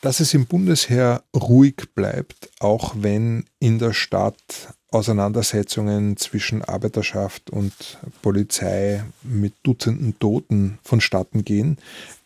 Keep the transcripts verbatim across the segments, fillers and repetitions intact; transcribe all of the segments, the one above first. dass es im Bundesheer ruhig bleibt, auch wenn in der Stadt Auseinandersetzungen zwischen Arbeiterschaft und Polizei mit Dutzenden Toten vonstatten gehen,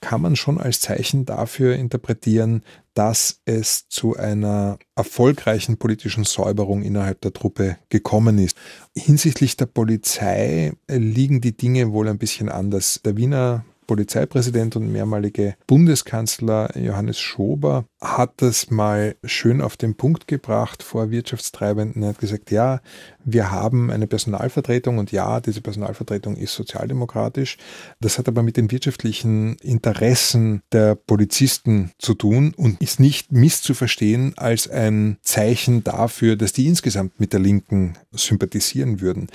kann man schon als Zeichen dafür interpretieren, dass es zu einer erfolgreichen politischen Säuberung innerhalb der Truppe gekommen ist. Hinsichtlich der Polizei liegen die Dinge wohl ein bisschen anders. Der Wiener Polizeipräsident und mehrmalige Bundeskanzler Johannes Schober hat das mal schön auf den Punkt gebracht vor Wirtschaftstreibenden. Er hat gesagt, ja, wir haben eine Personalvertretung und ja, diese Personalvertretung ist sozialdemokratisch. Das hat aber mit den wirtschaftlichen Interessen der Polizisten zu tun und ist nicht misszuverstehen als ein Zeichen dafür, dass die insgesamt mit der Linken sympathisieren würden.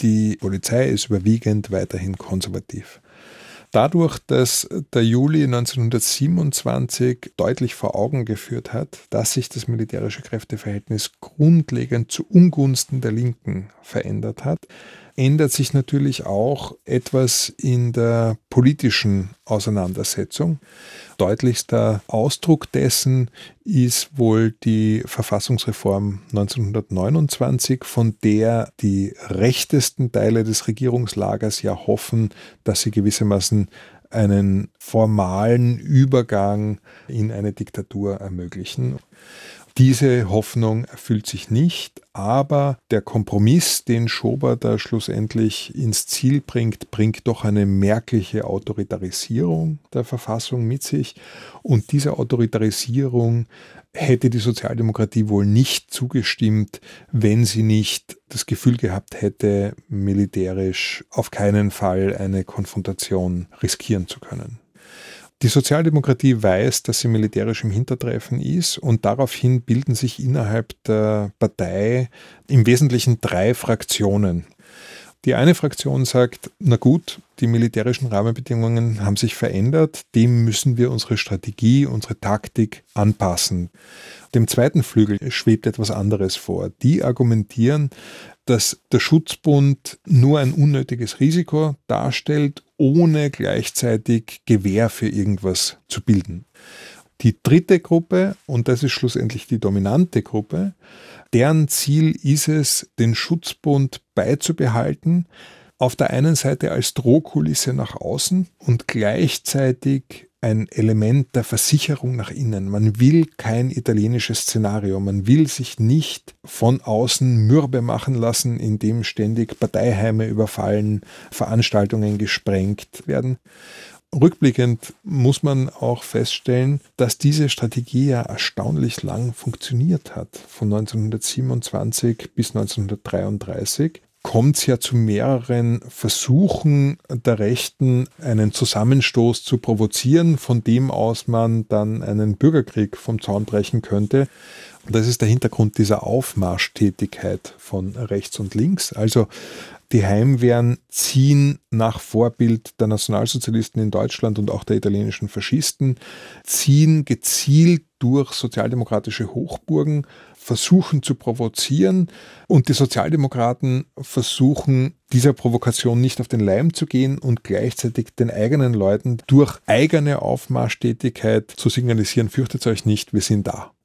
Die Polizei ist überwiegend weiterhin konservativ. Dadurch, dass der Juli neunzehnhundertsiebenundzwanzig deutlich vor Augen geführt hat, dass sich das militärische Kräfteverhältnis grundlegend zu Ungunsten der Linken verändert hat, ändert sich natürlich auch etwas in der politischen Auseinandersetzung. Deutlichster Ausdruck dessen ist wohl die Verfassungsreform neunzehnhundertneunundzwanzig, von der die rechtesten Teile des Regierungslagers ja hoffen, dass sie gewissermaßen einen formalen Übergang in eine Diktatur ermöglichen. Diese Hoffnung erfüllt sich nicht, aber der Kompromiss, den Schober da schlussendlich ins Ziel bringt, bringt doch eine merkliche Autoritarisierung der Verfassung mit sich. Und diese Autoritarisierung hätte die Sozialdemokratie wohl nicht zugestimmt, wenn sie nicht das Gefühl gehabt hätte, militärisch auf keinen Fall eine Konfrontation riskieren zu können. Die Sozialdemokratie weiß, dass sie militärisch im Hintertreffen ist und daraufhin bilden sich innerhalb der Partei im Wesentlichen drei Fraktionen. Die eine Fraktion sagt, na gut, die militärischen Rahmenbedingungen haben sich verändert, dem müssen wir unsere Strategie, unsere Taktik anpassen. Dem zweiten Flügel schwebt etwas anderes vor. Die argumentieren, dass der Schutzbund nur ein unnötiges Risiko darstellt, ohne gleichzeitig Gewähr für irgendwas zu bilden. Die dritte Gruppe, und das ist schlussendlich die dominante Gruppe, deren Ziel ist es, den Schutzbund beizubehalten, auf der einen Seite als Drohkulisse nach außen und gleichzeitig ein Element der Versicherung nach innen. Man will kein italienisches Szenario, man will sich nicht von außen mürbe machen lassen, indem ständig Parteiheime überfallen, Veranstaltungen gesprengt werden. Rückblickend muss man auch feststellen, dass diese Strategie ja erstaunlich lang funktioniert hat. Von neunzehnhundertsiebenundzwanzig bis neunzehnhundertdreiunddreißig kommt es ja zu mehreren Versuchen der Rechten, einen Zusammenstoß zu provozieren, von dem aus man dann einen Bürgerkrieg vom Zaun brechen könnte. Und das ist der Hintergrund dieser Aufmarschtätigkeit von rechts und links. Also die Heimwehren ziehen nach Vorbild der Nationalsozialisten in Deutschland und auch der italienischen Faschisten, ziehen gezielt durch sozialdemokratische Hochburgen, versuchen zu provozieren und die Sozialdemokraten versuchen, dieser Provokation nicht auf den Leim zu gehen und gleichzeitig den eigenen Leuten durch eigene Aufmarschtätigkeit zu signalisieren, fürchtet euch nicht, wir sind da.